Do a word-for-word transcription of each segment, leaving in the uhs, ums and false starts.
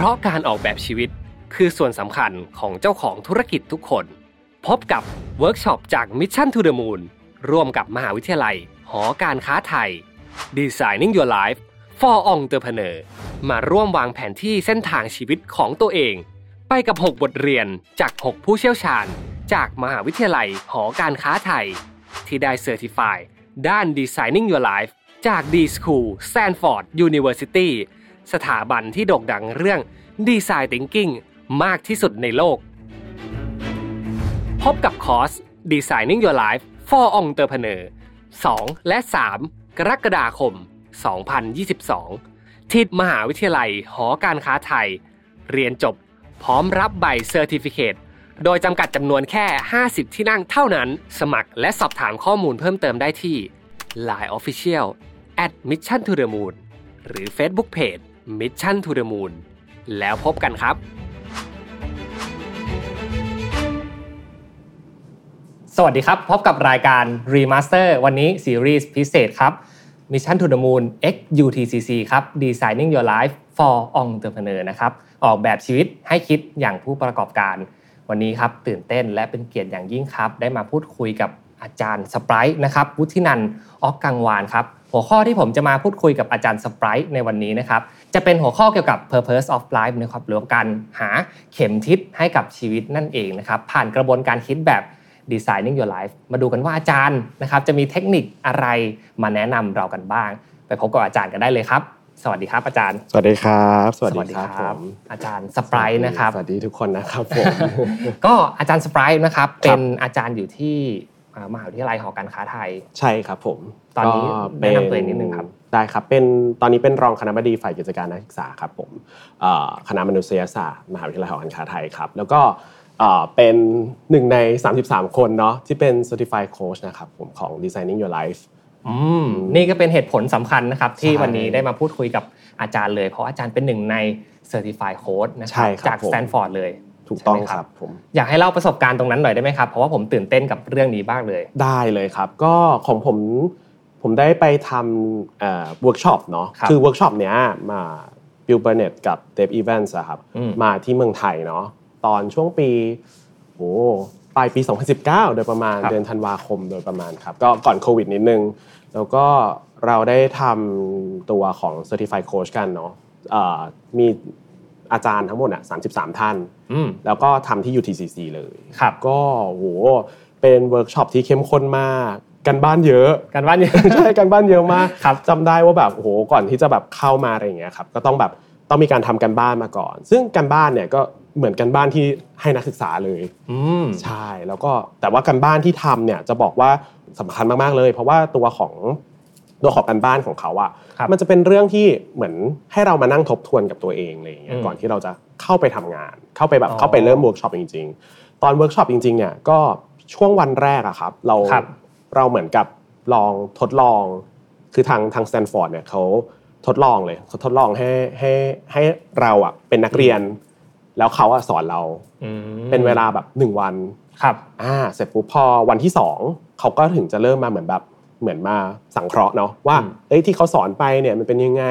เพราะการออกแบบชีวิตคือส่วนสำคัญของเจ้าของธุรกิจทุกคนพบกับเวิร์กช็อปจาก Mission to the Moon ร่วมกับมหาวิทยาลัยหอการค้าไทย Designing Your Life for Entrepreneur มาร่วมวางแผนที่เส้นทางชีวิตของตัวเองไปกับหกบทเรียนจากหกผู้เชี่ยวชาญจากมหาวิทยาลัยหอการค้าไทยที่ได้เซอร์ติฟายด้าน Designing Your Life จาก D School Stanford University สถาบันที่โด่งดังเรื่อง Design Thinking มากที่สุดในโลกพบกับคอร์ส Designing Your Life for Entrepreneur สองและสามกรกฎาคมสองพันยี่สิบสองที่มหาวิทยาลัยหอการค้าไทยเรียนจบพร้อมรับใบ Certificate โดยจำกัดจำนวนแค่ห้าสิบที่นั่งเท่านั้นสมัครและสอบถามข้อมูลเพิ่มเติมได้ที่ ไลน์ Official Mission to the Moon หรือ Facebook Page Mission to the Moon แล้วพบกันครับสวัสดีครับพบกับรายการ Remaster วันนี้ซีรีส์พิเศษครับ Mission to the Moon X ยู ที ซี ซี ครับ Designing Your Life for Entrepreneur นะครับออกแบบชีวิตให้คิดอย่างผู้ประกอบการวันนี้ครับตื่นเต้นและเป็นเกียรติอย่างยิ่งครับได้มาพูดคุยกับอาจารย์สไปร์นะครับวุฒินันท์ออกกังวานครับหัวข้อที่ผมจะมาพูดคุยกับอาจารย์สไปร์ในวันนี้นะครับจะเป็นหัวข้อเกี่ยวกับ Purpose of Life นะครับหรือการหาเข็มทิศให้กับชีวิตนั่นเองนะครับผ่านกระบวนการคิดแบบDesigning Your Life มาดูกันว่าอาจารย์นะครับจะมีเทคนิคอะไรมาแนะนำเรากันบ้างไปพบกับอาจารย์กันได้เลยครับสวัสดีครับอาจารย์สวัสดีครับสวัสดีครับผมอาจารย์สไปร์นะครับสวัสดีทุกคนนะครับผมก็อาจารย์สไปร์นะครับเป็นอาจารย์อยู่ที่มหาวิทยาลัยหอการค้าไทยใช่ครับผมตอนนี้แนะนำตัวเองนิดนึงครับได้ครับเป็นตอนนี้เป็นรองคณบดีฝ่ายกิจการนักศึกษาครับผมคณะมนุษยศาสตร์มหาวิทยาลัยหอการค้าไทยครับแล้วก็เป็นหนึ่งในสามสิบสามคนเนาะที่เป็น Certified Coach นะครับผมของ Designing Your Life อืมนี่ก็เป็นเหตุผลสำคัญนะครับที่วันนี้ได้มาพูดคุยกับอาจารย์เลยเพราะอาจารย์เป็นหนึ่งใน Certified Coach นะครับจาก Stanford เลยถูกต้องครับผมอยากให้เล่าประสบการณ์ตรงนั้นหน่อยได้ไหมครับเพราะว่าผมตื่นเต้นกับเรื่องนี้มากเลยได้เลยครับก็ของผมผมได้ไปทำเอ่อ workshop เนาะคือ workshop เนี้ยมา Bill Burnett กับ Dave Evans อ่ะครับมาที่เมืองไทยเนาะตอนช่วงปีโอ้ปลายปีสองพันสิบเก้าโดยประมาณเดือนธันวาคมโดยประมาณครับก็ก่อนโควิดนิดนึงแล้วก็เราได้ทำตัวของ Certified Coach กันเนาะเอ่อมีอาจารย์ทั้งหมดอ่ะสามสิบสามท่านแล้วก็ทำที่ ยู ที ซี ซี เลยครับก็โหเป็นเวิร์คช็อปที่เข้มข้นมากกันบ้านเยอะกันบ้านเยอะใช่กันบ้านเยอะมากจำได้ว่าแบบโหก่อนที่จะแบบเข้ามาอะไรอย่างเงี้ยครับก็ต้องแบบต้องมีการทำกันบ้านมาก่อนซึ่งกันบ้านเนี่ยก็เหมือนกันบ้านที่ให้นักศึกษาเลยอืมใช่แล้วก็แต่ว่ากันบ้านที่ทำเนี่ยจะบอกว่าสำคัญมากๆเลยเพราะว่าตัวของตัวของกันบ้านของเขาอ่ะมันจะเป็นเรื่องที่เหมือนให้เรามานั่งทบทวนกับตัวเองอะไรอย่างเงี้ยก่อนที่เราจะเข้าไปทำงานเข้าไปแบบเข้าไปเริ่มเวิร์กช็อปจริงๆตอนเวิร์กช็อปจริงๆเนี่ยก็ช่วงวันแรกอะครับเราเราเหมือนกับลองทดลองคือทางทาง Stanford เนี่ยเขาทดลองเลยเขาทดลองให้ให้ให้เราอ่ะเป็นนักเรียนแล้วเขาอ่ะสอนเราเป็นเวลาแบบหนึ่งวันครับอ่าเสร็จปุ๊บพอวันที่สองเขาก็ถึงจะเริ่มมาเหมือนแบบเหมือนมาสังเคราะห์เนาะว่าเอ้ยที่เขาสอนไปเนี่ยมันเป็นยังไง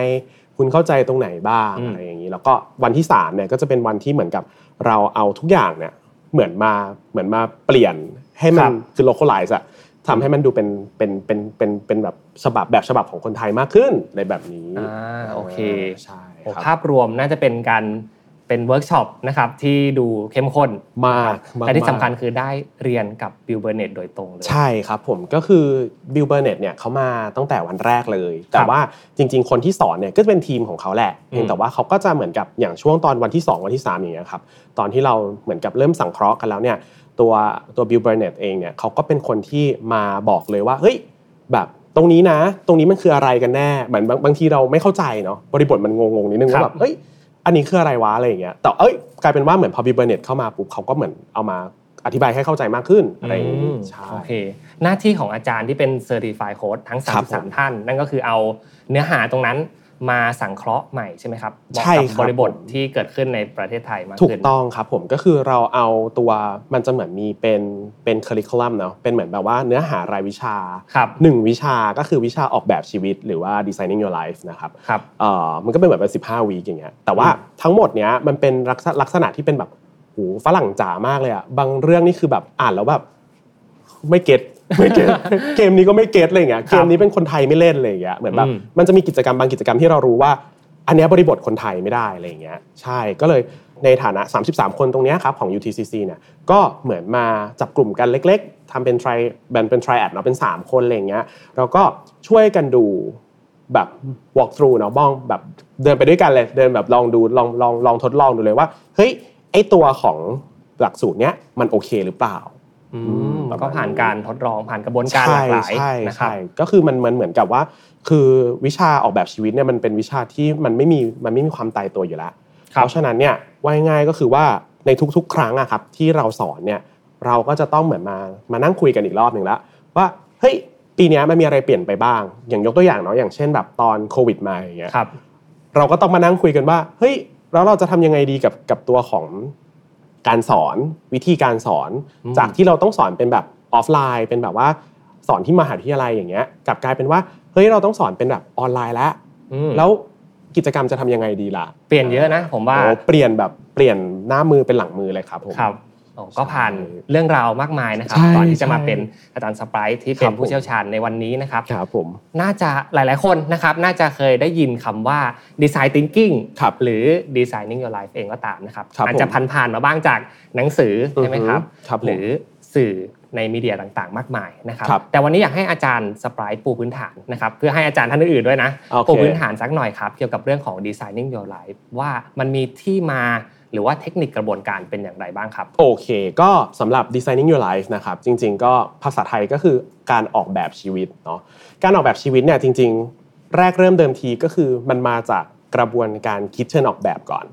คุณเข้าใจตรงไหนบ้างอะไรอย่างงี้แล้วก็วันที่สามเนี่ยก็จะเป็นวันที่เหมือนกับเราเอาทุกอย่างเนี่ยเหมือนมาเหมือนมาเปลี่ยนให้มันคือ localize อ่ะทำให้มันดูเป็นเป็นเป็นเป็นเป็นแบบฉบับแบบฉบับของคนไทยมากขึ้นในแบบนี้อ่าโอเคใช่ครับภาพรวมน่าจะเป็นการเป็นเวิร์กช็อปนะครับที่ดูเข้มข้นมากและที่สำคัญคือได้เรียนกับ Bill Burnett โดยตรงเลยใช่ครับผมก็คือ Bill Burnett เนี่ยเขามาตั้งแต่วันแรกเลยแต่ว่าจริงๆคนที่สอนเนี่ยก็เป็นทีมของเขาแหละเพียงแต่ว่าเขาก็จะเหมือนกับอย่างช่วงตอนวันที่สองวันที่สามอย่างเงี้ยครับตอนที่เราเหมือนกับเริ่มสังเคราะห์กันแล้วเนี่ยตัวตัว Bill Burnett เองเนี่ยเขาก็เป็นคนที่มาบอกเลยว่าเฮ้ยแบบตรงนี้นะตรงนี้มันคืออะไรกันแน่เหมือนบางทีเราไม่เข้าใจเนาะบริบทมันงงๆนิดนึงว่าแบบเฮ้ยอันนี้คืออะไรวะอะไรอย่างเงี้ยแต่เอ้ยกลายเป็นว่าเหมือนพอบิลเบอร์เน็ตเข้ามาปุ๊บเขาก็เหมือนเอามาอธิบายให้เข้าใจมากขึ้นอะไรอย่างงี้ใช่โอเคหน้าที่ของอาจารย์ที่เป็น Certified Coach ทั้งสามสิบสามท่านนั่นก็คือเอาเนื้อหาตรงนั้น มาสังเคราะห์ใหม่ใช่ไหมครับใช่ครับบริบทที่เกิดขึ้นในประเทศไทยมากขึ้นถูกต้องครับผมก็คือเราเอาตัวมันจะเหมือนมีเป็นเป็นคัริคูลัมเนาะเป็นเหมือนแบบว่าเนื้อหารายวิชาหนึ่งวิชาก็คือวิชาออกแบบชีวิตหรือว่า Designing Your Life นะครับเอ่อมันก็เป็นเหมือนเป็นสิบห้าวีคอย่างเงี้ยแต่ว่าทั้งหมดเนี้ยมันเป็นลักษณะที่เป็นแบบโหฝรั่งจ๋ามากเลยอ่ะบางเรื่องนี่คือแบบอ่านแล้วแบบไม่เก็ทไม่เก็ทเกมนี้ก็ไม่เก็ทอะไรอย่างเงี้ยเกมนี้เป็นคนไทยไม่เล่นอะไรอย่างเงี้ยเหมือนแบบมันจะมีกิจกรรมบางกิจกรรมที่เรารู้ว่าอันเนี้ยบริบทคนไทยไม่ได้อะไรอย่างเงี้ยใช่ก็เลยในฐานะสามสิบสามคนตรงเนี้ยครับของ ยู ที ซี ซี เนี่ยก็เหมือนมาจับกลุ่มกันเล็กๆทำเป็นไทรแบนเป็นไทรแอดเนาะเป็นสามคนอะไรอย่างเงี้ยแล้วก็ช่วยกันดูแบบ walk through เนาะบ้องแบบเดินไปด้วยกันเลยเดินแบบลองดูลองลองลองทดลองดูเลยว่าเฮ้ยไอ้ตัวของหลักสูตรเนี้ยมันโอเคหรือเปล่าอืมแล้วก็ผ่านการทดลองผ่านกระบวนการหลากหลายนะครับก็คือมันมันเหมือนกับว่าคือวิชาออกแบบชีวิตเนี่ยมันเป็นวิชาที่มันไม่มีมันไม่มีความตายตัวอยู่แล้วเพราะฉะนั้นเนี่ยว่าง่ายๆก็คือว่าในทุกๆครั้งอะครับที่เราสอนเนี่ยเราก็จะต้องเหมือนมามานั่งคุยกันอีกรอบนึงละว่าเฮ้ยปีนี้มันมีอะไรเปลี่ยนไปบ้างอย่างยกตัวอย่างเนาะอย่างเช่นแบบตอนโควิดมาอย่างเงี้ยครับเราก็ต้องมานั่งคุยกันว่าเฮ้ยแล้วเราจะทำยังไงดีกับกับตัวของการสอนวิธีการสอนจากที่เราต้องสอนเป็นแบบออฟไลน์เป็นแบบว่าสอนที่มหาวิทยาลัยอย่างเงี้ยกลับกลายเป็นว่าเฮ้ยเราต้องสอนเป็นแบบออนไลน์แล้วแล้วกิจกรรมจะทำยังไงดีล่ะเปลี่ยนเยอะนะผมว่าเปลี่ยนแบบเปลี่ยนหน้ามือเป็นหลังมือเลยครับผมครับก็ผ่านเรื่องราวมากมายนะครับก่อนที่จะมาเป็นอาจารย์สไปร์ที่เป็นผู้เชี่ยวชาญในวันนี้นะครับครับผมน่าจะหลายๆคนนะครับน่าจะเคยได้ยินคำว่า Design Thinking หรือ Designing Your Life เองก็ตามนะครับอาจจะผ่านๆมาบ้างจากหนังสือใช่ไหมครับหรือสื่อในมีเดียต่างๆมากมายนะครับแต่วันนี้อยากให้อาจารย์สไปร์ปูพื้นฐานนะครับเพื่อให้อาจารย์ท่านอื่นๆด้วยนะปูพื้นฐานสักหน่อยครับเกี่ยวกับเรื่องของ Designing Your Life ว่ามันมีที่มาหรือว่าเทคนิคกระบวนการเป็นอย่างไรบ้างครับโอเคก็สำหรับ Designing Your Life นะครับจริงๆก็ภาษาไทยก็คือการออกแบบชีวิตเนาะการออกแบบชีวิตเนี่ยจริงๆแรกเริ่มเดิมทีก็คือมันมาจากกระบวนการคิดเชิงออกแบบก่อน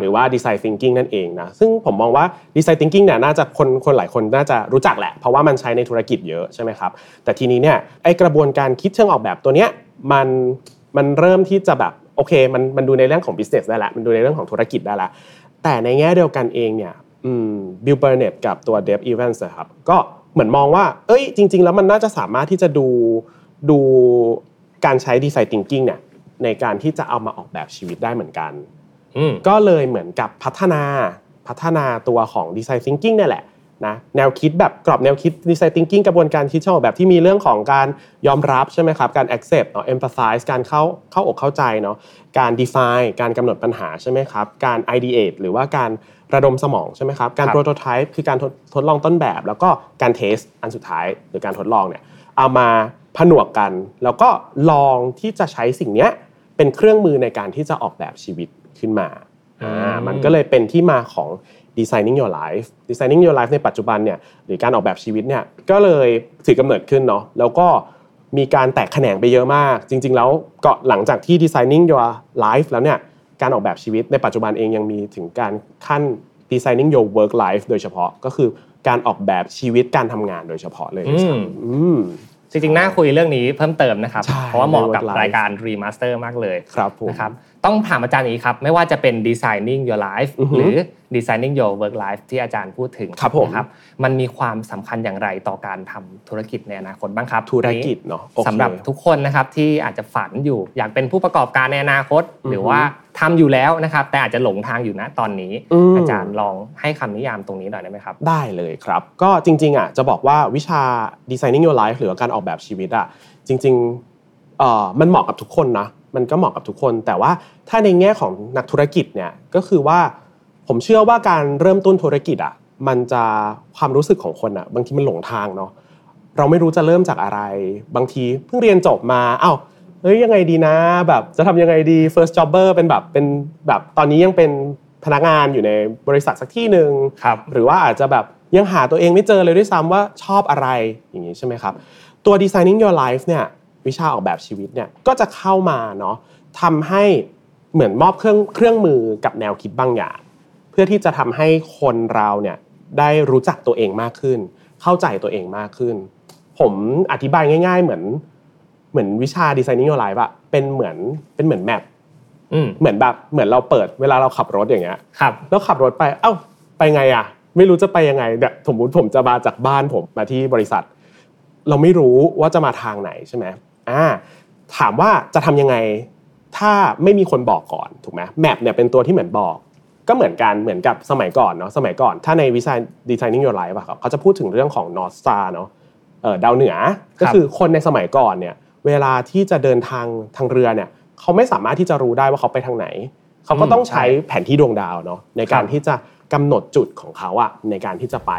หรือว่า Design Thinking นั่นเองนะซึ่งผมมองว่า Design Thinking เนี่ยน่าจะคนคนหลายคนน่าจะรู้จักแหละเพราะว่ามันใช้ในธุรกิจเยอะใช่ไหมครับแต่ทีนี้เนี่ยไอ้กระบวนการคิดเชิงออกแบบตัวเนี้ยมันมันเริ่มที่จะแบบโอเคมันมันดูในเรื่องของ business ได้ละมันดูในเรื่องของธุรกิจได้ละแต่ในแง่เดียวกันเองเนี่ยอืม Bill Burnett กับตัว Dave Evans อ่ะครับก็เหมือนมองว่าเอ้ยจริงๆแล้วมันน่าจะสามารถที่จะดูดูการใช้ Design Thinking เนี่ยในการที่จะเอามาออกแบบชีวิตได้เหมือนกันก็เลยเหมือนกับพัฒนาพัฒนาตัวของ Design Thinking เนี่ยแหละนะแนวคิดแบบกรอบแนวคิด Design Thinking กระบวนการคิดเชิงออกแบบที่มีเรื่องของการยอมรับใช่ไหมครับการ accept เนาะ empathize การเข้าเข้าอกเข้าใจเนาะการ define การกำหนดปัญหาใช่ไหมครับการ ideate หรือว่าการระดมสมองใช่ไหมครับการ prototype คือการทดลองต้นแบบแล้วก็การ test อันสุดท้ายหรือการทดลองเนี่ยเอามาผนวกกันแล้วก็ลองที่จะใช้สิ่งเนี้ยเป็นเครื่องมือในการที่จะออกแบบชีวิตขึ้นมาอ่ามันก็เลยเป็นที่มาของ Designing Your Life Designing Your Life ในปัจจุบันเนี่ยหรือการออกแบบชีวิตเนี่ยก็เลยถือกำเนิดขึ้นเนาะแล้วก็มีการแตกแขนงไปเยอะมากจริงๆแล้วก็หลังจากที่ Designing Your Life แล้วเนี่ยการออกแบบชีวิตในปัจจุบันเองยังมีถึงการขั้น Designing Your Work Life โดยเฉพาะก็คือการออกแบบชีวิตการทำงานโดยเฉพาะเลยนะครับอืมจริงๆน่าคุยเรื่องนี้เพิ่มเติมนะครับเพราะว่าเหมาะกับรายการรีมาสเตอร์มากเลยนะครับต้องถามอาจารย์อีกครับไม่ว่าจะเป็น Designing Your Life หรือ Designing Your Work Life ที่อาจารย์พูดถึงนะครับมันมีความสำคัญอย่างไรต่อการทำธุรกิจในอนาคตบ้างครับธุรกิจเนาะสำหรับทุกคนนะครับที่อาจจะฝันอยู่อยากเป็นผู้ประกอบการในอนาคตหรือว่าทำอยู่แล้วนะครับแต่อาจจะหลงทางอยู่ณตอนนี้อาจารย์ลองให้คำนิยามตรงนี้หน่อยได้ไหมครับได้เลยครับก็จริงๆอ่ะจะบอกว่าวิชา Designing Your Life หรือการออกแบบชีวิตอ่ะจริงๆเอ่อมันเหมาะกับทุกคนนะมันก็เหมาะกับทุกคนแต่ว่าถ้าในแง่ของนักธุรกิจเนี่ยก็คือว่าผมเชื่อว่าการเริ่มต้นธุรกิจอ่ะมันจะความรู้สึกของคนอ่ะบางทีมันหลงทางเนาะเราไม่รู้จะเริ่มจากอะไรบางทีเพิ่งเรียนจบมาอ้าวเฮ้ยยังไงดีนะแบบจะทำยังไงดี first jobber เป็นแบบเป็นแบบตอนนี้ยังเป็นพนักงานอยู่ในบริษัทสักที่นึงหรือว่าอาจจะแบบยังหาตัวเองไม่เจอเลยด้วยซ้ำว่าชอบอะไรอย่างนี้ใช่ไหมครับตัว Designing Your Life เนี่ยวิชาออกแบบชีวิตเนี่ยก็จะเข้ามาเนาะทำให้เหมือนมอบเครื่องเครื่องมือกับแนวคิดบางอย่างเพื่อที่จะทำให้คนเราเนี่ยได้รู้จักตัวเองมากขึ้นเข้าใจตัวเองมากขึ้นผมอธิบายง่ายๆเหมือนเห มือนวิชา Designing Your Life อ่ะเป็นเหมือนเป็นเหมือนแมปเหมือนแบบเหมือนเราเปิดเวลาเราขับรถอย่างเงี้ยครับแล้วขับรถไปเอ้าไปไงอ่ะไม่รู้จะไปยังไงเนี่ยสมมุติผมจะมาจากบ้านผมมาที่บริษัทเราไม่รู้ว่าจะมาทางไหนใช่มั้ยอ่าถามว่าจะทำยังไงถ้าไม่มีคนบอกก่อนถูกมั้ยแมปเนี่ยเป็นตัวที่เหมือนบอกก็เหมือนกันเหมือนกับสมัยก่อนเนาะสมัยก่อนถ้าในวิชา Designing Your Life อ่ะเขาจะพูดถึงเรื่องของ North Star เนาะเอ่อดาวเหนือก็คือคนในสมัยก่อนเนี่ยเวลาที่จะเดินทางทางเรือเนี่ยเขาไม่สามารถที่จะรู้ได้ว่าเขาไปทางไหนเขาก็ต้องใช้แผนที่ดวงดาวเนาะในการที่จะกำหนดจุดของเขาอะในการที่จะไป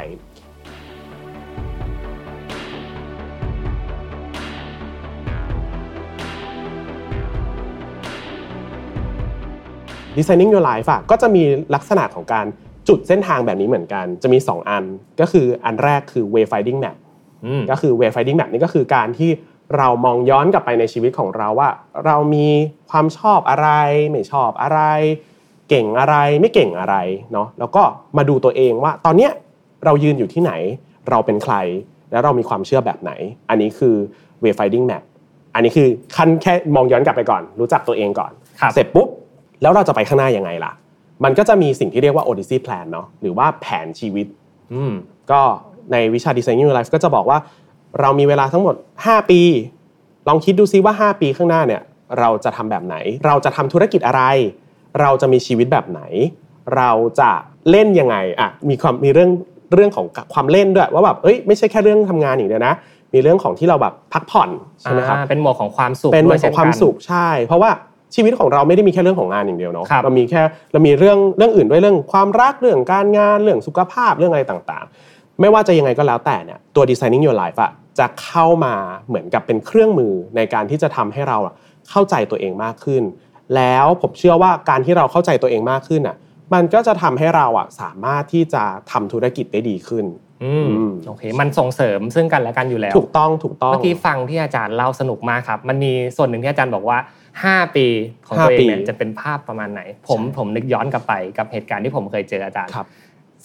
Designing Your Life อะก็จะมีลักษณะของการจุดเส้นทางแบบนี้เหมือนกันจะมีสองอันก็คืออันแรกคือ Wayfinding Map ก็คือ Wayfinding Map นี่ก็คือการที่เรามองย้อนกลับไปในชีวิตของเราว่าเรามีความชอบอะไรไม่ชอบอะไรเก่งอะไรไม่เก่งอะไรเนาะแล้วก็มาดูตัวเองว่าตอนเนี้ยเรายืนอยู่ที่ไหนเราเป็นใครและเรามีความเชื่อแบบไหนอันนี้คือ Wayfinding Map อันนี้คือขั้นแค่มองย้อนกลับไปก่อนรู้จักตัวเองก่อนเสร็จปุ๊บแล้วเราจะไปข้างหน้ายังไงล่ะมันก็จะมีสิ่งที่เรียกว่า Odyssey Plan เนาะหรือว่าแผนชีวิตอืมก็ในวิชา Designing Your Life ก็จะบอกว่าเรามีเวลาทั้งหมดห้าปีลองคิดดูซิว่าห้าปีข้างหน้าเนี่ยเราจะทำแบบไหนเราจะทำธุรกิจอะไรเราจะมีชีวิตแบบไหนเราจะเล่นยังไงอ่ะมีความมีเรื่องเรื่องของความเล่นด้วยว่าแบบเอ้ยไม่ใช่แค่เรื่องทำงานอย่างเดียวนะมีเรื่องของที่เราแบบพักผ่อนใช่มั้ยครับเป็นหมวดของความสุขเป็นหมวดของความสุขใช่เพราะว่าชีวิตของเราไม่ได้มีแค่เรื่องของงานอย่างเดียวเนาะเรามีแค่เรามีเรื่องเรื่องอื่นด้วยเรื่องความรักเรื่องการงานเรื่องสุขภาพเรื่องอะไรต่างๆไม่ว่าจะยังไงก็แล้วแต่เนี่ยตัว Designing Your Life อะจะเข้ามาเหมือนกับเป็นเครื่องมือในการที่จะทำให้เราเข้าใจตัวเองมากขึ้นแล้วผมเชื่อว่าการที่เราเข้าใจตัวเองมากขึ้นน่ะมันก็จะทำให้เราอ่ะสามารถที่จะทำธุรกิจได้ดีขึ้นอืมโอเคมันส่งเสริมซึ่งกันและกันอยู่แล้วถูกต้องถูกต้องเมื่อกี้ฟังที่อาจารย์เล่าสนุกมากครับมันมีส่วนหนึ่งที่อาจารย์บอกว่าห้าปีของตัวเองเนี่ยจะเป็นภาพประมาณไหนผมผมนึกย้อนกลับไปกับเหตุการณ์ที่ผมเคยเจออาจารย์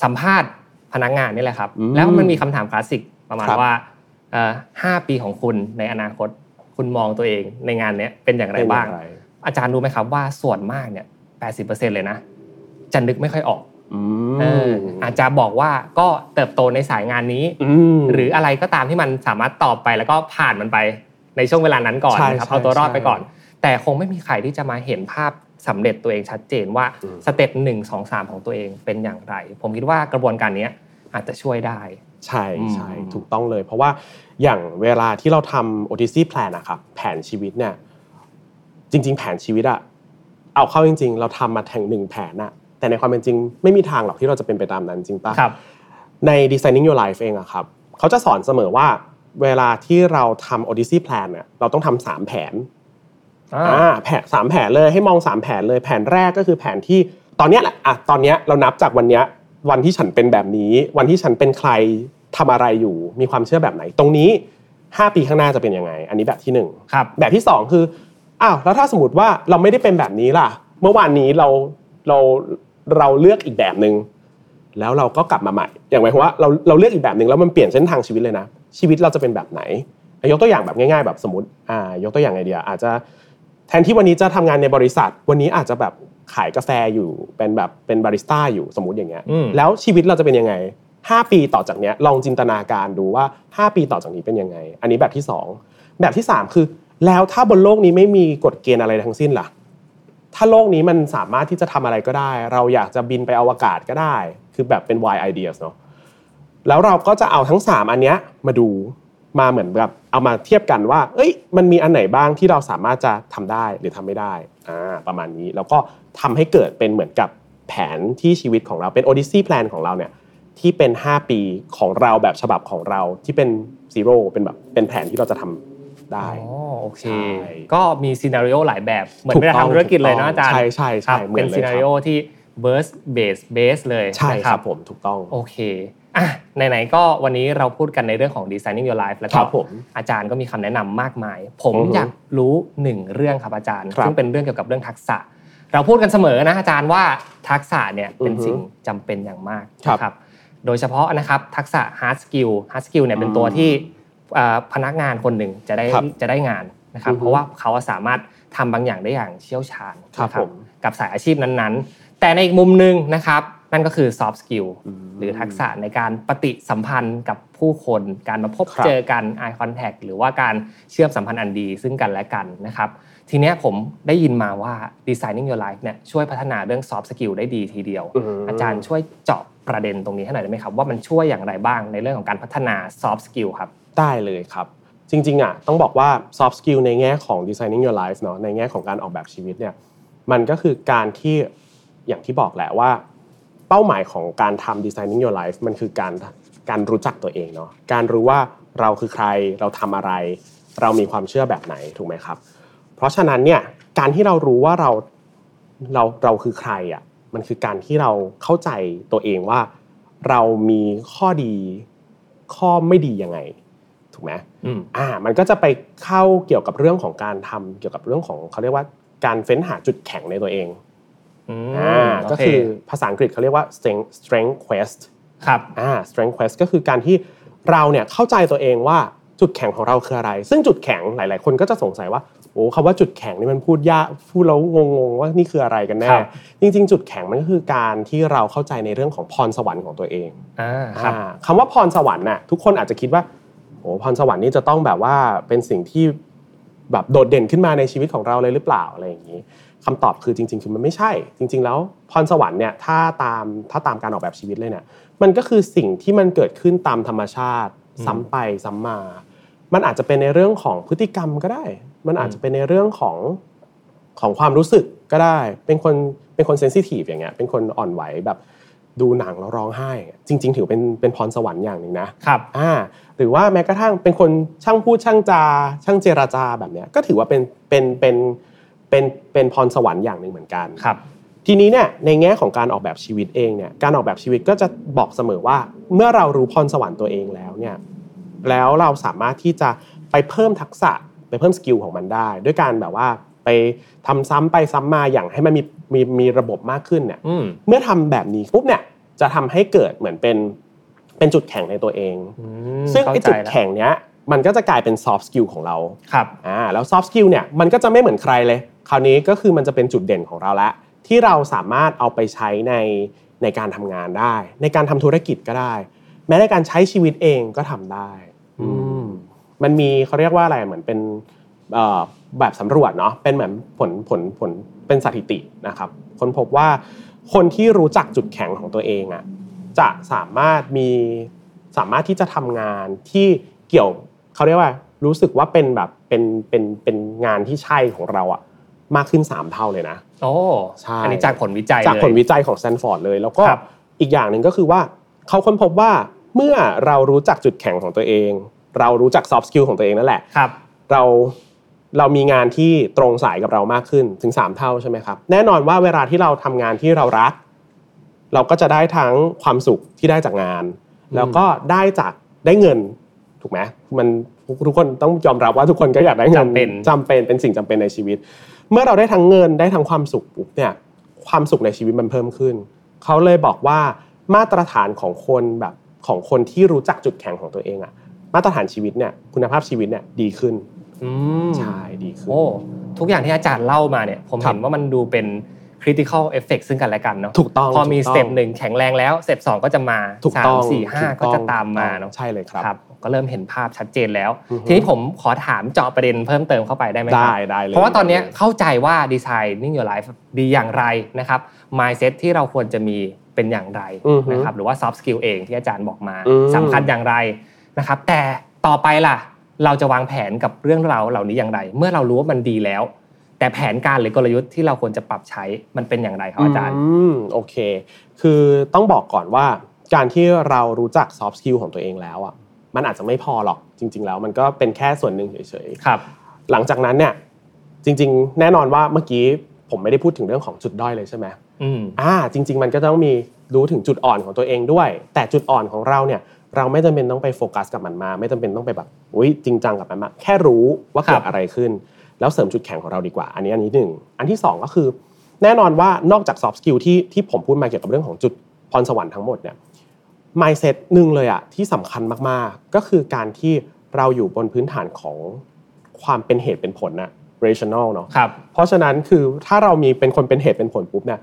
สัมภาษณ์พนักงานนี่แหละครับแล้วมันมีคำถามคลาสสิกประมาณว่าเอ่อห้าปีของคุณในอนาคตคุณมองตัวเองในงานเนี้ยเป็นอย่างไรบ้างอาจารย์รู้ไหมครับว่าส่วนมากเนี่ย แปดสิบเปอร์เซ็นต์ เลยนะจะนึกไม่ค่อยออกอืมเอออาจจะบอกว่าก็เติบโตในสายงานนี้หรืออะไรก็ตามที่มันสามารถตอบไปแล้วก็ผ่านมันไปในช่วงเวลานั้นก่อนนะครับเอาตัวรอดไปก่อนแต่คงไม่มีใครที่จะมาเห็นภาพสำเร็จตัวเองชัดเจนว่าสเต็ปหนึ่ง สอง สามของตัวเองเป็นอย่างไรผมคิดว่ากระบวนการเนี้ยอาจจะช่วยได้ใช่ใช่ถูกต้องเลยเพราะว่าอย่างเวลาที่เราทำ Odyssey Plan นะครับแผนชีวิตเนี่ยจริงๆแผนชีวิตอะเอาเข้าจริงๆเราทำมาแท่งหนึ่งแผนน่ะแต่ในความเป็นจริงไม่มีทางหรอกที่เราจะเป็นไปตามนั้นจริงป่ะครับใน Designing Your Life เองอ่ะครับเขาจะสอนเสมอว่าเวลาที่เราทำ Odyssey Plan เนี่ยเราต้องทำสามแผนอ่าแผนสามแผนเลยให้มองสามแผนเลยแผนแรกก็คือแผนที่ตอนเนี้ยแหละอ่ะตอนเนี้ยเรานับจากวันเนี้ยวันที่ฉันเป็นแบบนี้วันที่ฉันเป็นใครทำอะไรอยู่มีความเชื่อแบบไหนตรงนี้ห้าปีข้างหน้าจะเป็นยังไงอันนี้แบบที่หนึ่งครับแบบที่สองคืออ้าวแล้วถ้าสมมุติว่าเราไม่ได้เป็นแบบนี้ล่ะเมื่อวานนี้เราเราเราเลือกอีกแบบนึงแล้วเราก็กลับมาใหม่อย่างหมายความว่าเราเราเลือกอีกแบบนึงแล้วมันเปลี่ยนเส้นทางชีวิตเลยนะชีวิตเราจะเป็นแบบไหนยกตัวอย่างแบบง่ายๆแบบสมมุติอ่ายกตัวอย่างไอเดียอาจจะแทนที่วันนี้จะทำงานในบริษัทวันนี้อาจจะแบบขายกาแฟอยู่เป็นแบบเป็นบาริสต้าอยู่สมมุติอย่างเงี้ยแล้วชีวิตเราจะเป็นยังไงห้าปีต่อจากเนี้ยลองจินตนาการดูว่าห้าปีต่อจากนี้เป็นยังไงอันนี้แบบที่สองแบบที่สามคือแล้วถ้าบนโลกนี้ไม่มีกฎเกณฑ์อะไรทั้งสิ้นล่ะถ้าโลกนี้มันสามารถที่จะทำอะไรก็ได้เราอยากจะบินไปอวกาศก็ได้คือแบบเป็น wide ideas เนาะแล้วเราก็จะเอาทั้งสามอันเนี้ยมาดูมาเหมือนแบบเอามาเทียบกันว่าเอ้ยมันมีอันไหนบ้างที่เราสามารถจะทำได้หรือทำไม่ได้อ่าประมาณนี้แล้วก็ทำให้เกิดเป็นเหมือนกับแผนที่ชีวิตของเราเป็น Odyssey Plan ของเราเนี่ยที่เป็นห้าปีของเราแบบฉบับของเราที่เป็นศูนย์เป็นแบบเป็นแผนที่เราจะทำได้อ๋อโอเคก็มีซีนาริโอหลายแบบเหมือนเวลาทำธุรกิจเลยนะอาจารย์ใช่ใช่ใช่เป็นซีนาริโอที่ burst base base เลยใช่ครับผมถูกต้องโอเคอ่ะไหนๆก็วันนี้เราพูดกันในเรื่องของ Designing Your Life แล้วครับผมอาจารย์ก็มีคำแนะนำมากมายผมอยากรู้หนึ่งเรื่องครับอาจารย์ซึ่งเป็นเรื่องเกี่ยวกับเรื่องทักษะเราพูดกันเสมอนะอาจารย์ว่าทักษะเนี่ยเป็นสิ่งจำเป็นอย่างมากครับโดยเฉพาะนะครับทักษะ hard skill hard skill เนี่ยเป็นตัวที่พนักงานคนหนึ่งจะได้จะได้งาน นะครับเพราะว่าเขาสามารถทำบางอย่างได้อย่างเชี่ยวชาญนะครับกับสายอาชีพนั้นๆแต่ในอีกมุมนึงนะครับนั่นก็คือ soft skill หรือทักษะในการปฏิสัมพันธ์กับผู้คนการมาพบเจอกัน eye contact หรือว่าการเชื่อมสัมพันธ์อันดีซึ่งกันและกันนะครับทีเนี้ยผมได้ยินมาว่า Designing Your Life เนี่ยช่วยพัฒนาเรื่อง soft skill ได้ดีทีเดียวอาจารย์ช่วยเจาะประเด็นตรงนี้ให้หน่อยได้ไหมครับว่ามันช่วยอย่างไรบ้างในเรื่องของการพัฒนา soft skill ครับได้เลยครับจริงๆอ่ะต้องบอกว่า soft skill ในแง่ของ Designing Your Life เนาะในแง่ของการออกแบบชีวิตเนี่ยมันก็คือการที่อย่างที่บอกแหละว่าเป้าหมายของการทำ Designing Your Life มันคือการการรู้จักตัวเองเนาะการรู้ว่าเราคือใครเราทำอะไรเรามีความเชื่อแบบไหนถูกไหมครับเพราะฉะนั้นเนี่ยการที่เรารู้ว่าเราเราเราคือใครอ่ะมันคือการที่เราเข้าใจตัวเองว่าเรามีข้อดีข้อไม่ดียังไงถูกไหมอ่ามันก็จะไปเข้าเกี่ยวกับเรื่องของการทำเกี่ยวกับเรื่องของเขาเรียกว่าการเฟ้นหาจุดแข็งในตัวเองอ่าก็คือภาษาอังกฤษเขาเรียกว่า strength quest ครับอ่า strength quest ก็คือการที่เราเนี่ยเข้าใจตัวเองว่าจุดแข็งของเราคืออะไรซึ่งจุดแข็งหลายๆคนก็จะสงสัยว่าโอ้คำว่าจุดแข็งนี่มันพูดยากพูดแล้วงงๆว่านี่คืออะไรกันแน่จริงๆจุดแข็งมันก็คือการที่เราเข้าใจในเรื่องของพรสวรรค์ของตัวเองอ่าครับคำว่าพรสวรรค์น่ะทุกคนอาจจะคิดว่าโอ้พรสวรรค์นี่จะต้องแบบว่าเป็นสิ่งที่แบบโดดเด่นขึ้นมาในชีวิตของเราเลยหรือเปล่าอะไรอย่างนี้คำตอบคือจริงๆคือมันไม่ใช่จริงๆแล้วพรสวรรค์เนี่ยถ้าตามถ้าตามการออกแบบชีวิตเลยเนี่ยมันก็คือสิ่งที่มันเกิดขึ้นตามธรรมชาติซ้ำไปซ้ำมามันอาจจะเป็นในเรื่องของพฤติกรรมก็ได้มันอาจจะเป็นในเรื่องของของความรู้สึกก็ได้เป็นคนเป็นคนเซนซิทีฟอย่างเงี้ยเป็นคนอ่อนไหวแบบดูหนังแล้วร้องไห้จริงๆถือเป็นเป็นพรสวรรค์อย่างนึงนะครับอ่าหรือว่าแม้กระทั่งเป็นคนช่างพูดช่างจาช่างเจรจาแบบเนี้ยก็ถือว่าเป็นเป็นเป็นเป็นเป็นพรสวรรค์อย่างนึงเหมือนกันครับทีนี้เนี่ยในแง่ของการออกแบบชีวิตเองเนี่ยการออกแบบชีวิตก็จะบอกเสมอว่าเมื่อเรารู้พรสวรรค์ตัวเองแล้วเนี่ยแล้วเราสามารถที่จะไปเพิ่มทักษะไปเพิ่มสกิลของมันได้ด้วยการแบบว่าไปทำซ้ำไปซ้ำมาอย่างให้มันมีมีมีระบบมากขึ้นเนี่ยเมื่อทำแบบนี้ปุ๊บเนี่ยจะทำให้เกิดเหมือนเป็นเป็นจุดแข็งในตัวเองซึ่งไอ้จุดแข็งเนี้ยมันก็จะกลายเป็นซอฟต์สกิลของเราครับอ่าแล้วซอฟต์สกิลเนี่ยมันก็จะไม่เหมือนใครเลยคราวนี้ก็คือมันจะเป็นจุดเด่นของเราละที่เราสามารถเอาไปใช้ในในการทำงานได้ในการทำธุรกิจก็ได้แม้ในการใช้ชีวิตเองก็ทำได้มันมีเขาเรียกว่าอะไรเหมือนเป็นแบบสำรวจเนาะเป็นเหมือนผลผลผลเป็นสถิตินะครับคนพบว่าคนที่รู้จักจุดแข็งของตัวเองอ่ะจะสามารถมีสามารถที่จะทำงานที่เกี่ยวเขาเรียกว่ารู้สึกว่าเป็นแบบเป็นเป็นเป็นงานที่ใช่ของเราอ่ะมากขึ้นสามเท่าเลยนะโอ้ใช่อันนี้จากผลวิจัยเลยจากผลวิจัยของ Stanford เลยแล้วก็อีกอย่างนึงก็คือว่าเขาค้นพบว่าเมื่อเรารู้จักจุดแข็งของตัวเองเรารู้จัก soft skill ของตัวเองนั่นแหละครับเราเรามีงานที่ตรงสายกับเรามากขึ้นถึงสามเท่าใช่มั้ยครับแน่นอนว่าเวลาที่เราทำงานที่เรารักเราก็จะได้ทั้งความสุขที่ได้จากงานแล้วก็ได้จากได้เงินถูกมั้ยมันทุกคนต้องยอมรับว่าทุกคนก็อยากได้เงินจำเป็นเป็นสิ่งจำเป็นในชีวิตเมื่อเราได้ทั้งเงินได้ทั้งความสุขปุ๊บเนี่ยความสุขในชีวิตมันเพิ่มขึ้นเขาเลยบอกว่ามาตรฐานของคนแบบของคนที่รู้จักจุดแข็งของตัวเองอะมาตรฐานชีวิตเนี่ยคุณภาพชีวิตเนี่ยดีขึ้นอืมใช่ดีขึ้นโอ้ทุกอย่างที่อาจารย์เล่ามาเนี่ยผมเห็นว่ามันดูเป็น critical effect ซึ่งกันและกันเนาะถูกต้องพอมีสเต็ปหนึ่งแข็งแรงแล้วสเต็ปสองก็จะมาสาม สี่ ห้าก็จะตามมาเนาะใช่เลยครับก็เริ่มเห็นภาพชัดเจนแล้วทีนี้ผมขอถามเจาะประเด็นเพิ่มเติมเข้าไปได้ไหมครับได้ได้เลยเพราะว่าตอนนี้เข้าใจว่า Designing Your Life ดีอย่างไรนะครับ mindset ที่เราควรจะมีเป็นอย่างไรนะครับหรือว่า soft skill เองที่อาจารย์บอกมาสำคัญอย่างไรนะครับแต่ต่อไปล่ะเราจะวางแผนกับเรื่องราวเหล่านี้อย่างไรเมื่อเรารู้ว่ามันดีแล้วแต่แผนการหรือกลยุทธ์ที่เราควรจะปรับใช้มันเป็นอย่างไรครับอาจารย์อืมโอเคคือต้องบอกก่อนว่าการที่เรารู้จัก soft skill ของตัวเองแล้วอ่ะมันอาจจะไม่พอหรอกจริงๆแล้วมันก็เป็นแค่ส่วนหนึ่งเฉยๆครับหลังจากนั้นเนี่ยจริงๆแน่นอนว่าเมื่อกี้ผมไม่ได้พูดถึงเรื่องของจุดด้อยเลยใช่ไหมอืมอ่าจริงๆมันก็ต้องมีรู้ถึงจุดอ่อนของตัวเองด้วยแต่จุดอ่อนของเราเนี่ยเราไม่จำเป็นต้องไปโฟกัสกับมันมาไม่จำเป็นต้องไปแบบอุ้ยจริงจังกับมันมากแค่รู้ว่าเกิดอะไรขึ้นแล้วเสริมจุดแข็งของเราดีกว่าอันนี้อันนี้หนึ่งอันที่สองก็คือแน่นอนว่านอกจาก soft skill ที่ที่ผมพูดมาเกี่ยวกับเรื่องของจุดพรสวรรค์ทั้งหมดเนี่ย mindset หนึ่งเลยอ่ะที่สำคัญมากๆก็คือการที่เราอยู่บนพื้นฐานของ ความเป็นเหตุเป็นผลน่ะ rational เนาะครับเพราะฉะนั้นคือถ้าเรามีเป็นคนเป็นเหตุเป็นผลปุ๊บเนี่ย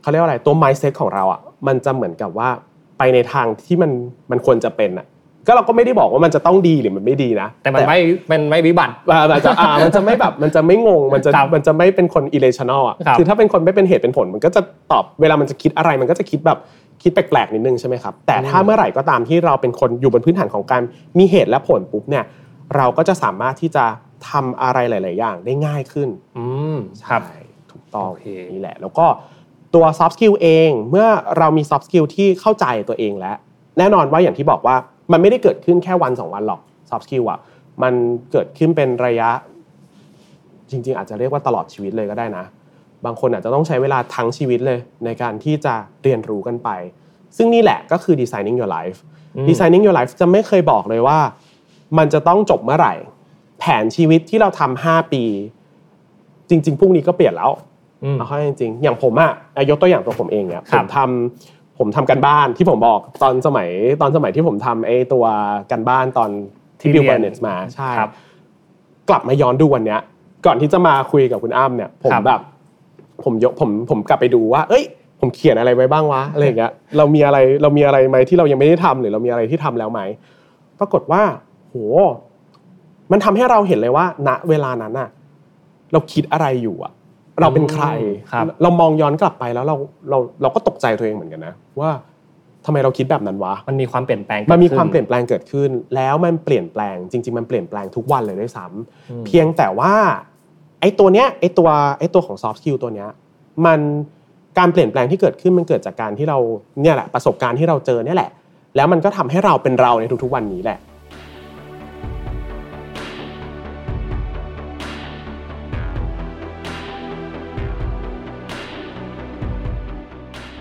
เค้าเรียกว่าอะไรตัว mindset ของเราอ่ะมันจะเหมือนกับว่าไปในทางที่มันมันควรจะเป็นน่ะก็เราก็ไม่ได้บอกว่ามันจะต้องดีหรือมันไม่ดีนะแต่มันไม่มันไม่วิบัติอ่ามันจะอ่ามันจะไม่แบบมันจะไม่งงมันจะมันจะไม่เป็นคน irrational อ่ะคือถ้าเป็นคนไม่เป็นเหตุเป็นผลมันก็จะตอบเวลามันจะคิดอะไรมันก็จะคิดแบบคิดแปลกๆนิดนึงใช่มั้ยครับแต่ถ้าเมื่อไหร่ก็ตามที่เราเป็นคนอยู่บนพื้นฐานของการมีเหตุและผลปุ๊บเนี่ยเราก็จะสามารถที่จะทำอะไรหลายๆอย่างได้ง่ายขึ้นอืมครับถูกต้องนี่แหละแล้วก็ตัว soft skill เองเมื่อเรามี soft skill ที่เข้าใจตัวเองแล้วแน่นอนว่าอย่างที่บอกว่ามันไม่ได้เกิดขึ้นแค่วันสองวันหรอก soft skill อ่ะมันเกิดขึ้นเป็นระยะจริงๆอาจจะเรียกว่าตลอดชีวิตเลยก็ได้นะบางคนอาจจะต้องใช้เวลาทั้งชีวิตเลยในการที่จะเรียนรู้กันไปซึ่งนี่แหละก็คือ designing your life designing your life จะไม่เคยบอกเลยว่ามันจะต้องจบเมื่อไหร่แผนชีวิตที่เราทำห้าปีจริงๆพรุ่งนี้ก็เปลี่ยนแล้วเอาเข้าจริงๆอย่างผมอ่ะยกตัวอย่างตัวผมเองเนี่ยผมทำผมทำการบ้านที่ผมบอกตอนสมัยตอนสมัยที่ผมทำไอ้ตัวการบ้านตอนที่ Bill Burnett มาใช่กลับมาย้อนดูวันเนี้ยก่อนที่จะมาคุยกับคุณอ้ำเนี่ยผมแบบผมยกผมผมกลับไปดูว่าเอ้ยผมเขียนอะไรไว้บ้างวะอะไรอย่างเงี้ยเรามีอะไรเรามีอะไรไหมที่เรายังไม่ได้ทำหรือเรามีอะไรที่ทำแล้วไหมปรากฏว่าโหมันทำให้เราเห็นเลยว่าณเวลานั้นน่ะเราคิดอะไรอยู่อ่ะเราเป็นใครเรามองย้อนกลับไปแล้วเราเราเราก็ตกใจตัวเองเหมือนกันนะว่าทำไมเราคิดแบบนั้นวะมันมีความเปลี่ยนแปลงมันมีความเปลี่ยนแปลงเกิดขึ้นแล้วมันเปลี่ยนแปลงจริงๆมันเปลี่ยนแปลงทุกวันเลยด้วยซ้ำเพียงแต่ว่าไอ้ตัวเนี้ยไอ้ตัวไอ้ตัวของ soft skill ตัวเนี้ยมันการเปลี่ยนแปลงที่เกิดขึ้นมันเกิดจากการที่เราเนี่ยแหละประสบการณ์ที่เราเจอเนี่ยแหละแล้วมันก็ทำให้เราเป็นเราในทุกๆวันนี้แหละ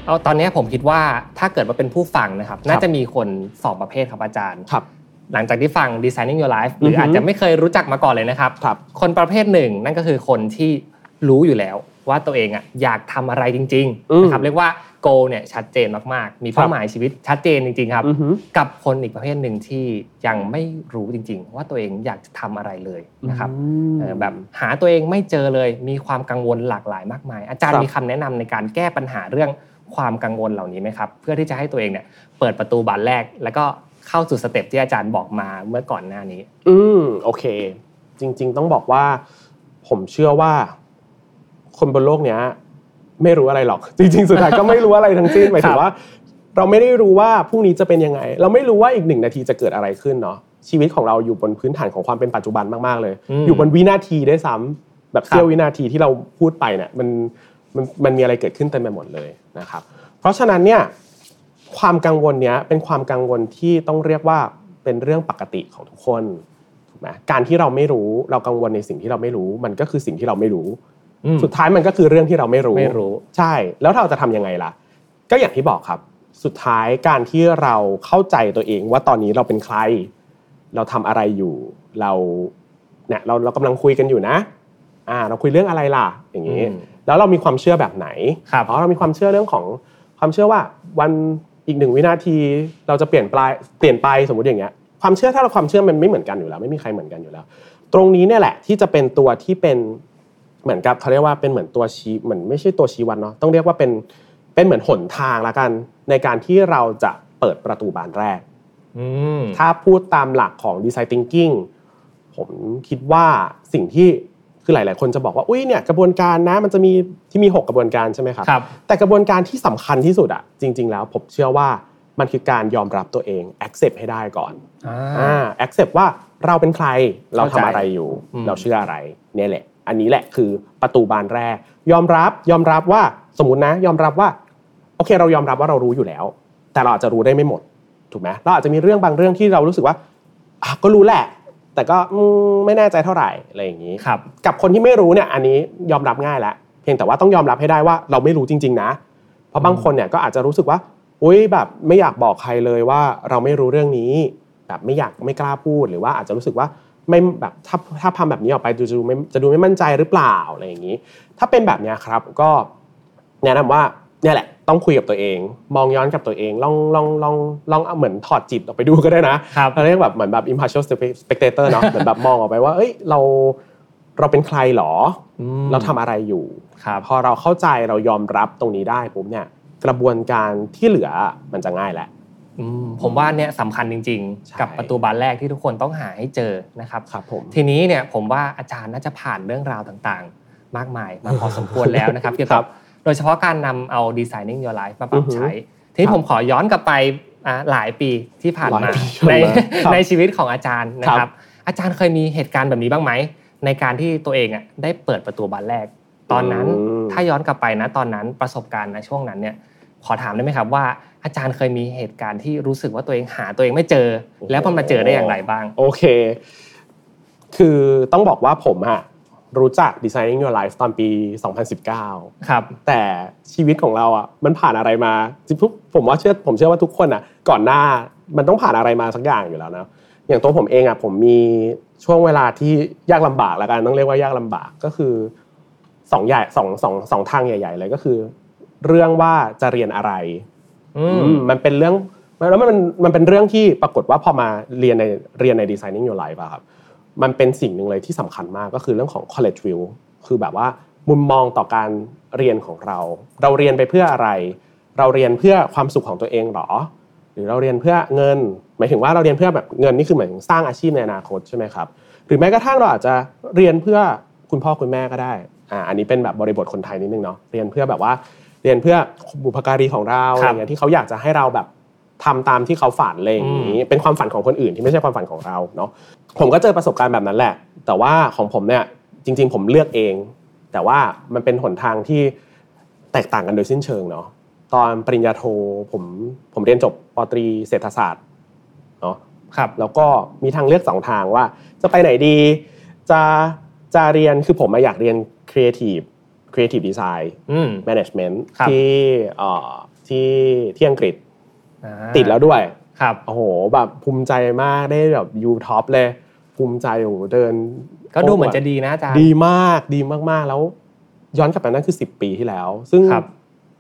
เอาตอนนี้ผมคิดว่าถ้าเกิดว่าเป็นผู้ฟังนะครับน่าจะมีคนสองประเภทครับอาจารย์ครับหลังจากที่ฟัง Designing Your Life หรืออาจจะไม่เคยรู้จักมาก่อนเลยนะครับ ครับคนประเภทหนึ่งนั่นก็คือคนที่รู้อยู่แล้วว่าตัวเองอ่ะอยากทำอะไรจริงๆนะครับเรียกว่า goal เนี่ยชัดเจนมากๆมีเป้าหมายชีวิตชัดเจนจริงๆครับกับคนอีกประเภทหนึ่งที่ยังไม่รู้จริงๆว่าตัวเองอยากจะทำอะไรเลยนะครับแบบหาตัวเองไม่เจอเลยมีความกังวลหลากหลายมากมายอาจารย์มีคำแนะนำในการแก้ปัญหาเรื่องความกังวลเหล่านี้ไหมครับเพื่อที่จะให้ตัวเองเนี่ยเปิดประตูบานแรกแล้วก็เข้าสู่สเต็ปที่อาจารย์บอกมาเมื่อก่อนหน้านี้อืมโอเคจริงๆต้องบอกว่าผมเชื่อว่าคนบนโลกเนี้ยไม่รู้อะไรหรอกจริงๆสุดท้ายก็ไม่รู้อะไรทั้งสิ้นหมายถึงว่าเราไม่ได้รู้ว่าพรุ่งนี้จะเป็นยังไงเราไม่รู้ว่าอีกหนึ่งนาทีจะเกิดอะไรขึ้นเนาะชีวิตของเราอยู่บนพื้นฐานของความเป็นปัจจุบันมากๆเลยอยู่บนวินาทีได้ซ้ำแบบเสี้ยววินาทีที่เราพูดไปเนี่ยมันมันมันมีอะไรเกิดขึ้นเต็มไปหมดเลยนะครับเพราะฉะนั้นเนี่ยความกังวลเนี้ยเป็นความกังวลที่ต้องเรียกว่าเป็นเรื่องปกติของทุกคนถูกมั้ยการที่เราไม่รู้เรากังวลในสิ่งที่เราไม่รู้มันก็คือสิ่งที่เราไม่รู้สุดท้ายมันก็คือเรื่องที่เราไม่รู้ไม่รู้ใช่แล้วเราจะทำยังไงล่ะก็อย่างที่บอกครับสุดท้ายการที่เราเข้าใจตัวเองว่าตอนนี้เราเป็นใครเราทำอะไรอยู่เราเนี่ยเราเรากำลังคุยกันอยู่นะอ่าเราคุยเรื่องอะไรล่ะอย่างงี้แล้วเรามีความเชื่อแบบไหนอ๋อเรามีความเชื่อเรื่องของความเชื่อว่าวันอีกหนึ่งวินาทีเราจะเปลี่ยนแปลงเปลี่ยนไปสมมุติอย่างเงี้ยความเชื่อถ้าเราความเชื่อมันไม่เหมือนกันอยู่แล้วไม่มีใครเหมือนกันอยู่แล้วตรงนี้เนี่ยแหละที่จะเป็นตัวที่เป็นเหมือนกับเขาเรียกว่าเป็นเหมือนตัวชี้เหมือนไม่ใช่ตัวชี้วัดเนาะต้องเรียกว่าเป็นเป็นเหมือนหนทางละกันในการที่เราจะเปิดประตูบานแรกถ้าพูดตามหลักของ Design Thinking ผมคิดว่าสิ่งที่คือหลายๆคนจะบอกว่าอุ้ยเนี่ยกระบวนการนะมันจะมีที่มีหกกระบวนการใช่มั้ยครับแต่กระบวนการที่สำคัญที่สุดอ่ะจริงๆแล้วผมเชื่อว่ามันคือการยอมรับตัวเอง accept ให้ได้ก่อนอ่า accept ว่าเราเป็นใครเราทำอะไรอยู่เราเชื่ออะไรเนี่ยแหละอันนี้แหละคือประตูบานแรกยอมรับยอมรับว่าสมมุตินะยอมรับว่าโอเคเรายอมรับว่าเรารู้อยู่แล้วแต่เราอาจจะรู้ได้ไม่หมดถูกมั้ยเราอาจจะมีเรื่องบางเรื่องที่เรารู้สึกว่าอ่ะก็รู้แหละแต่ก็ไม่แน่ใจเท่าไหร่อะไรอย่างนี้กับคนที่ไม่รู้เนี่ยอันนี้ยอมรับง่ายแล้วเพียงแต่ว่าต้องยอมรับให้ได้ว่าเราไม่รู้จริงๆนะเพราะบางคนเนี่ยก็อาจจะรู้สึกว่าอุ๊ยแบบไม่อยากบอกใครเลยว่าเราไม่รู้เรื่องนี้แบบไม่อยากไม่กล้าพูดหรือว่าอาจจะรู้สึกว่าไม่แบบถ้าถ้าทำแบบนี้ออกไปจะดูไม่จะดูไม่มั่นใจหรือเปล่าอะไรอย่างนี้ถ้าเป็นแบบนี้ครับก็แนะนำว่าเนี่ยแหละ ต้องคุยกับตัวเองมองย้อนกับตัวเองลองลองลองลองเหมือนถอดจิตออกไปดูก็ได้นะเราเรียกแบบเหมือนแบบ impartial spectator เนาะเหมือนแบบมองออกไปว่าเอ้ยเราเราเป็นใครหรอเราทำอะไรอยู่พอเราเข้าใจเรายอมรับตรงนี้ได้ปุ๊บเนี่ยกระบวนการที่เหลือมันจะง่ายแหละผมว่าเนี่ยสำคัญจริงๆกับประตูบานแรกที่ทุกคนต้องหาให้เจอนะครับทีนี้เนี่ยผมว่าอาจารย์น่าจะผ่านเรื่องราวต่างๆมากมายมาพอสมควรแล้วนะครับเกี่ยวกับโดยเฉพาะการนำเอา Designing Your Life มาปรับใช้ทีนี้ผมขอย้อนกลับไปหลายปีที่ผ่านมาในในชีวิตของอาจารย์นะครับอาจารย์เคยมีเหตุการณ์แบบนี้บ้างไหมในการที่ตัวเองอ่ะได้เปิดประตูบานแรกตอนนั้นถ้าย้อนกลับไปนะตอนนั้นประสบการณ์ในช่วงนั้นเนี่ยขอถามได้ไหมครับว่าอาจารย์เคยมีเหตุการณ์ที่รู้สึกว่าตัวเองหาตัวเองไม่เจอแล้วมันมาเจอได้อย่างไรบ้างโอเคคือต้องบอกว่าผมอ่ะรู้จัก Designing Your Life ตอนปีสองพันสิบเก้าครับแต่ชีวิตของเราอ่ะมันผ่านอะไรมาผมว่าเชื่อผมเชื่อว่าทุกคนอ่ะก่อนหน้ามันต้องผ่านอะไรมาสักอย่างอยู่แล้วนะอย่างตัวผมเองอ่ะผมมีช่วงเวลาที่ยากลำบากละกันต้องเรียกว่ายากลำบากก็คือสองอย่างสอง สอง สองทางใหญ่ๆเลยก็คือเรื่องว่าจะเรียนอะไรอืมมันเป็นเรื่องแล้วมันมันเป็นเรื่องที่ปรากฏว่าพอมาเรียนในเรียนใน Designing Your Life อ่ะครับมันเป็นสิ่งหนึ่งเลยที่สำคัญมากก็คือเรื่องของ college view คือแบบว่ามุมมองต่อการเรียนของเราเราเรียนไปเพื่ออะไรเราเรียนเพื่อความสุขของตัวเองหรอหรือเราเรียนเพื่อเงินหมายถึงว่าเราเรียนเพื่อแบบเงินนี่คือหมายถึงสร้างอาชีพในอนาคตใช่ไหมครับหรือแม้กระทั่งเราอาจจะเรียนเพื่อคุณพ่อคุณแม่ก็ได้อ่าอันนี้เป็นแบบบริบทคนไทยนิดนึงเนาะเรียนเพื่อแบบว่าเรียนเพื่อบุพการีของเราอะไรอย่างเงี้ยที่เขาอยากจะให้เราแบบทำตามที่เขาฝันอะไรอย่างนี้เป็นความฝันของคนอื่นที่ไม่ใช่ความฝันของเราเนาะผมก็เจอประสบการณ์แบบนั้นแหละแต่ว่าของผมเนี่ยจริงๆผมเลือกเองแต่ว่ามันเป็นหนทางที่แตกต่างกันโดยสิ้นเชิงเนาะตอนปริญญาโทผมผมเรียนจบป.ตรีเศรษฐศาสตร์เนาะครับแล้วก็มีทางเลือกสองทางว่าจะไปไหนดีจะจะเรียนคือผมอยากเรียน creative creative design management ที่เอ่อที่ที่อังกฤษติดแล้วด้วยครับโอ้โหแบบภูมิใจมากได้แบบยูท็อปเลยภูมิใจโอ้โหเดินก็ดูเหมือนจะดีนะอาจารย์ดีมากดีมากๆแล้วย้อนกลับไปนั่นคือสิบปีที่แล้วซึ่ง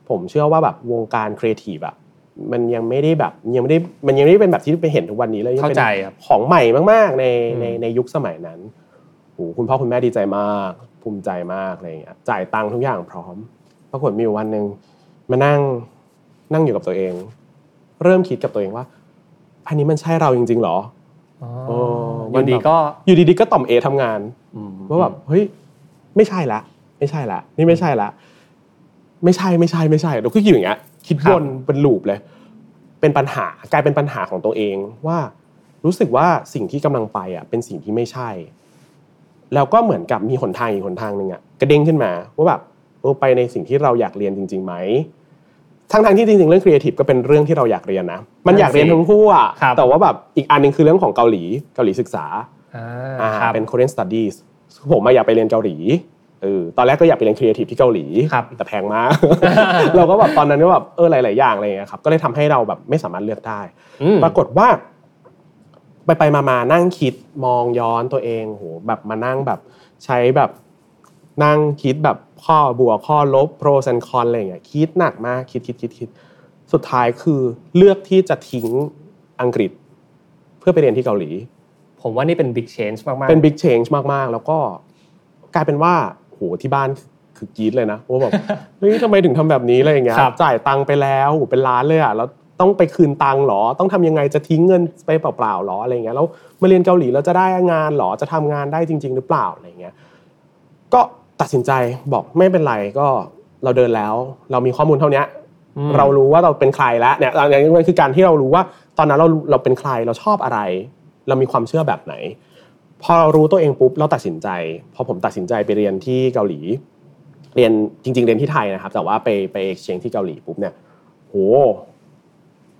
ผมเชื่อว่าแบบวงการครีเอทีฟอ่ะมันยังไม่ได้แบบยังไม่ได้มันยังไม่ได้เป็นแบบที่ไปเห็นทุกวันนี้เลยยังเป็นของใหม่มากๆในในในยุคสมัยนั้นโอ้โหคุณพ่อคุณแม่ดีใจมากภูมิใจมากอะไรอย่างเงี้ยจ่ายตังค์ทุกอย่างพร้อมปรากฏมีวันนึงมานั่งนั่งอยู่กับตัวเองเริ่มคิดกับตัวเองว่าอันนี้มันใช่เราจริงๆหรออ๋ออยู่ดีก็อยู่ดีๆก็ต่อมเอทำงานว่าแบบเฮ้ยไม่ใช่ละไม่ใช่ละนี่ไม่ใช่ละไม่ใช่ไม่ใช่ไม่ใช่เราก็อยู่อย่างเงี้ยคิดวนเป็นลูปเลยเป็นปัญหากลายเป็นปัญหาของตัวเองว่ารู้สึกว่าสิ่งที่กำลังไปอ่ะเป็นสิ่งที่ไม่ใช่แล้วก็เหมือนกับมีหนทางอีกหนทางนึงอ่ะกระเด้งขึ้นมาว่าแบบเออไปในสิ่งที่เราอยากเรียนจริงๆมั้ยทั้งๆที่จริงๆเรื่องครีเอทีฟก็เป็นเรื่องที่เราอยากเรียนนะมันอยากเรียนทั้งคู่อ่ะแต่ว่าแบบอีกอันนึงคือเรื่องของเกาหลีเกาหลีศึกษาอ่าเป็น Korean Studies ผมอ่ะอยากไปเรียนเกาหลีเออตอนแรกก็อยากไปเรียนครีเอทีฟที่เกาหลีแต่แพงมากเราก็แบบตอนนั้นก็แบบเออหลายๆอย่างอะไรอย่างเงี้ยครับก็เลยทำให้เราแบบไม่สามารถเลือกได้ปรากฏว่าไปๆมาๆนั่งคิดมองย้อนตัวเองโหแบบมานั่งแบบใช้แบบนั่งคิดแบบข้อบวกข้อลบโปรแอนคอนอะไรอย่างเงี้ยคิดหนักมากคิดคิดคิดคิดสุดท้ายคือเลือกที่จะทิ้งอังกฤษเพื่อไปเรียนที่เกาหลีผมว่านี่เป็น big change มากๆเป็น big change มากๆแล้วก็กลายเป็นว่าโหที่บ้านคือกรี๊ดเลยนะว่าแบบเฮ้ยทำไมถึงทำแบบนี้อะไรอย่างเงี้ยจ่ายตังค์ไปแล้วโหเป็นล้านเลยอ่ะแล้วต้องไปคืนตังค์หรอต้องทำยังไงจะทิ้งเงินไปเปล่าๆหรออะไรอย่างเงี้ยแล้วมาเรียนเกาหลีแล้วจะได้งานหรอจะทำงานได้จริงๆหรือเปล่าอะไรอย่างเงี้ยก็ตัดสินใจบอกไม่เป็นไรก็เราเดินแล้วเรามีข้อมูลเท่านี้เรารู้ว่าเราเป็นใครแล้วเนี่ยอย่างนี้คือการที่เรารู้ว่าตอนนั้นเราเราเป็นใครเราชอบอะไรเรามีความเชื่อแบบไหนพอเรารู้ตัวเองปุ๊บเราตัดสินใจพอผมตัดสินใจไปเรียนที่เกาหลีเรียนจริงๆเรียนที่ไทยนะครับแต่ว่าไปไปเอ็กซ์เชนจ์ที่เกาหลีปุ๊บเนี่ยโห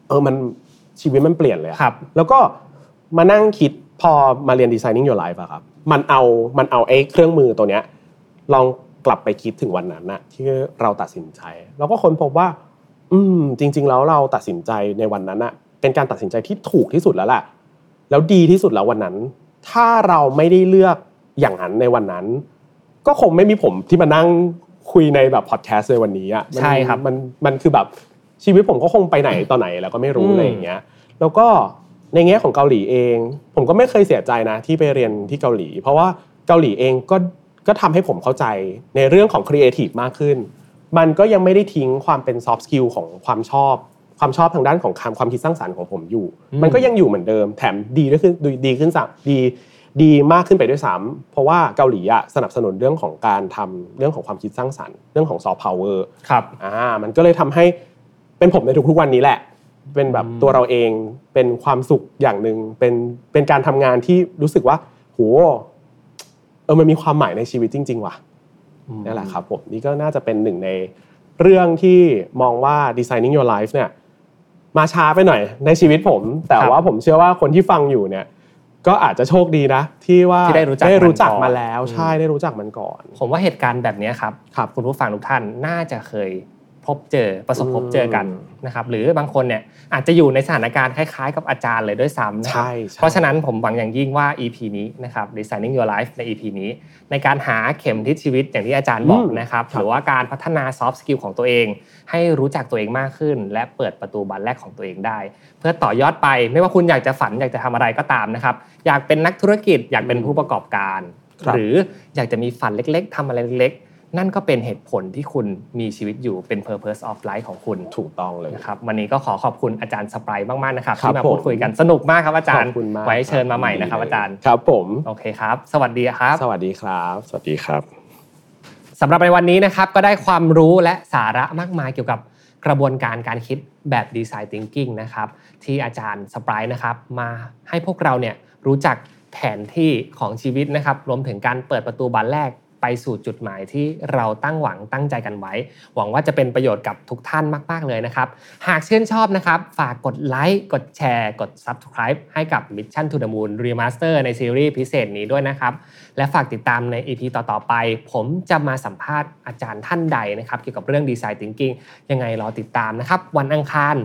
เออมันชีวิตมันเปลี่ยนเลยครับแล้วก็มานั่งคิดพอมาเรียน Designing Your Life อะครับมันเอามันเอาไอ้เครื่องมือตัวเนี้ยลองกลับไปคิดถึงวันนั้นน่ะที่เราตัดสินใจแล้วก็ค้นพบว่าอืมจริงๆแล้วเราตัดสินใจในวันนั้นน่ะเป็นการตัดสินใจที่ถูกที่สุดแล้วล่ะแล้วดีที่สุดแล้ววันนั้นถ้าเราไม่ได้เลือกอย่างนั้นในวันนั้นก็คงไม่มีผมที่มานั่ง คุยในแบบพอดแคสต์ในวันนี้อ่ะใช่ครับมันมันคือแบบชีวิตผมก็คงไปไหนตอนไหนแล้วก็ไม่รู้อะไรอย่างเงี้ยแล้วก็ในแง่ของเกาหลีเองผมก็ไม่เคยเสียใจนะที่ไปเรียนที่เกาหลีเพราะว่าเกาหลีเองก็ก็ทำให้ผมเข้าใจในเรื่องของครีเอทีฟมากขึ้นมันก็ยังไม่ได้ทิ้งความเป็นซอฟต์สกิลของความชอบความชอบทางด้านของความคิดสร้างสรรค์ของผมอยู่มันก็ยังอยู่เหมือนเดิมแถมดีด้วยขึ้นดีขึ้นซ้ำดีดีมากขึ้นไปด้วยซ้ำเพราะว่าเกาหลีอ่ะสนับสนุนเรื่องของการทำเรื่องของความคิดสร้างสรรค์เรื่องของซอฟต์พาวเวอร์ครับอ่ามันก็เลยทำให้เป็นผมในทุกๆวันนี้แหละเป็นแบบตัวเราเองเป็นความสุขอย่างนึงเป็นเป็นการทำงานที่รู้สึกว่าโหเออมันมีความหมายในชีวิตจริงๆว่ะนั่นแหละครับผมนี่ก็น่าจะเป็นหนึ่งในเรื่องที่มองว่า Designing Your Life เนี่ยมาช้าไปหน่อยในชีวิตผมแต่ว่าผมเชื่อว่าคนที่ฟังอยู่เนี่ยก็อาจจะโชคดีนะที่ว่าได้รู้จักมาแล้วใช่ได้รู้จักมันก่อนผมว่าเหตุการณ์แบบนี้ครับคุณผู้ฟังทุกท่านน่าจะเคยพบเจอประสบพบเจอกันนะครับหรือบางคนเนี่ยอาจจะอยู่ในสถานการณ์คล้ายๆกับอาจารย์เลยด้วยซ้ำนะครับเพราะฉะนั้นผมหวังอย่างยิ่งว่า อี พี นี้นะครับ Designing Your Life ใน อี พี นี้ในการหาเข็มทิศชีวิตอย่างที่อาจารย์บอกนะครับหรือว่าการพัฒนา soft skill ของตัวเองให้รู้จักตัวเองมากขึ้นและเปิดประตูบานแรกของตัวเองได้เพื่อต่อยอดไปไม่ว่าคุณอยากจะฝันอยากจะทำอะไรก็ตามนะครับอยากเป็นนักธุรกิจอยากเป็นผู้ประกอบการหรืออยากจะมีฝันเล็กๆทำอะไรเล็กนั่นก็เป็นเหตุผลที่คุณมีชีวิตอยู่เป็น purpose of life ของคุณถูกต้องเลยนะครับวันนี้ก็ขอขอบคุณอาจารย์สปายมากๆนะครับที่มาพูดคุยกันสนุกมากครับอาจารย์ไว้เชิญมาใหม่นะครับอาจารย์ครับผมโอเคครับสวัสดีครับสวัสดีครับสวัสดีครับสำหรับในวันนี้นะครับก็ได้ความรู้และสาระมากมายเกี่ยวกับกระบวนการการคิดแบบ design thinking นะครับที่อาจารย์สปายนะครับมาให้พวกเราเนี่ยรู้จักแผนที่ของชีวิตนะครับรวมถึงการเปิดประตูบานแรกไปสู่จุดหมายที่เราตั้งหวังตั้งใจกันไว้หวังว่าจะเป็นประโยชน์กับทุกท่านมากๆเลยนะครับหากชื่นชอบนะครับฝากกดไลค์กดแชร์กด Subscribe ให้กับ Mission to the Moon Remaster ในซีรีส์พิเศษนี้ด้วยนะครับและฝากติดตามใน อี พี ต่อๆไปผมจะมาสัมภาษณ์อาจารย์ท่านใดนะครับเกี่ยวกับเรื่อง Design Thinking ยังไงรอติดตามนะครับวันอังคาร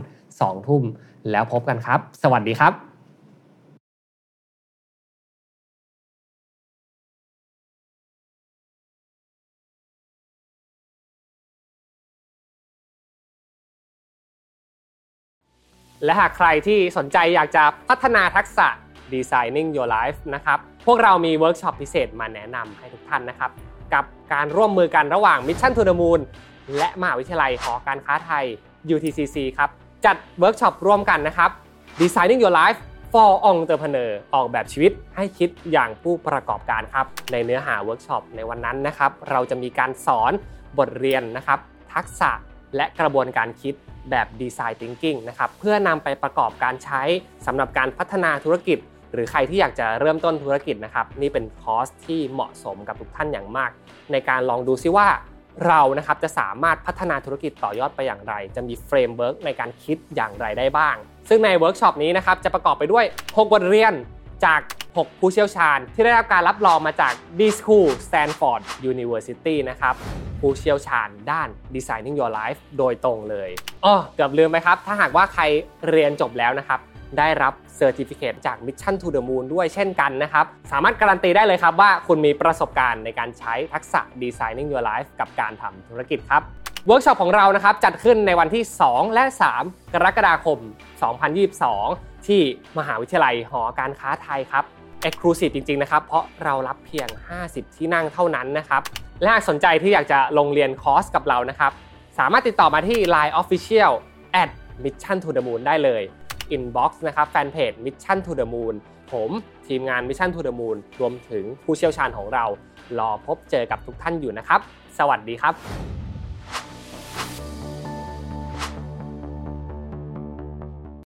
สอง ทุ่มแล้วพบกันครับสวัสดีครับและหากใครที่สนใจอยากจะพัฒนาทักษะ Designing Your Life นะครับพวกเรามีเวิร์กช็อปพิเศษมาแนะนำให้ทุกท่านนะครับกับการร่วมมือกันระหว่าง Mission to the Moon และมหาวิทยาลัยหอการค้าไทย ยู ที ซี ซี ครับจัดเวิร์กช็อปร่วมกันนะครับ Designing Your Life for Entrepreneur ออกแบบชีวิตให้คิดอย่างผู้ประกอบการครับในเนื้อหาเวิร์กช็อปในวันนั้นนะครับเราจะมีการสอนบทเรียนนะครับทักษะและกระบวนการคิดแบบ Design Thinking นะครับเพื่อนำไปประกอบการใช้สำหรับการพัฒนาธุรกิจหรือใครที่อยากจะเริ่มต้นธุรกิจนะครับนี่เป็นคอร์สที่เหมาะสมกับทุกท่านอย่างมากในการลองดูซิว่าเรานะครับจะสามารถพัฒนาธุรกิจต่อยอดไปอย่างไรจะมีเฟรมเวิร์คในการคิดอย่างไรได้บ้างซึ่งในเวิร์คช็อปนี้นะครับจะประกอบไปด้วยหกบทเรียนจากหกผู้เชี่ยวชาญที่ได้รับการรับรองมาจาก D-School Stanford University นะครับผู้เชี่ยวชาญด้าน Designing Your Life โดยตรงเลยอ้อเกือบลืมไปครับถ้าหากว่าใครเรียนจบแล้วนะครับได้รับ Certificate จาก Mission to the Moon ด้วยเช่นกันนะครับสามารถการันตีได้เลยครับว่าคุณมีประสบการณ์ในการใช้ทักษะ Designing Your Life กับการทำธุรกิจครับเวิร์กช็อปของเรานะครับจัดขึ้นในวันที่สองและสามกรกฎาคมสองพันยี่สิบสองที่มหาวิทยาลัยหอการค้าไทยครับExclusive จริงๆนะครับเพราะเรารับเพียงห้าสิบที่นั่งเท่านั้นนะครับและหากสนใจที่อยากจะลงเรียนคอร์สกับเรานะครับสามารถติดต่อมาที่ ไลน์ Official at mission to the moon ได้เลย Inbox นะครับแฟนเพจ Mission to the Moon ผมทีมงาน Mission to the Moon รวมถึงผู้เชี่ยวชาญของเรารอพบเจอกับทุกท่านอยู่นะครับสวัสดีครับ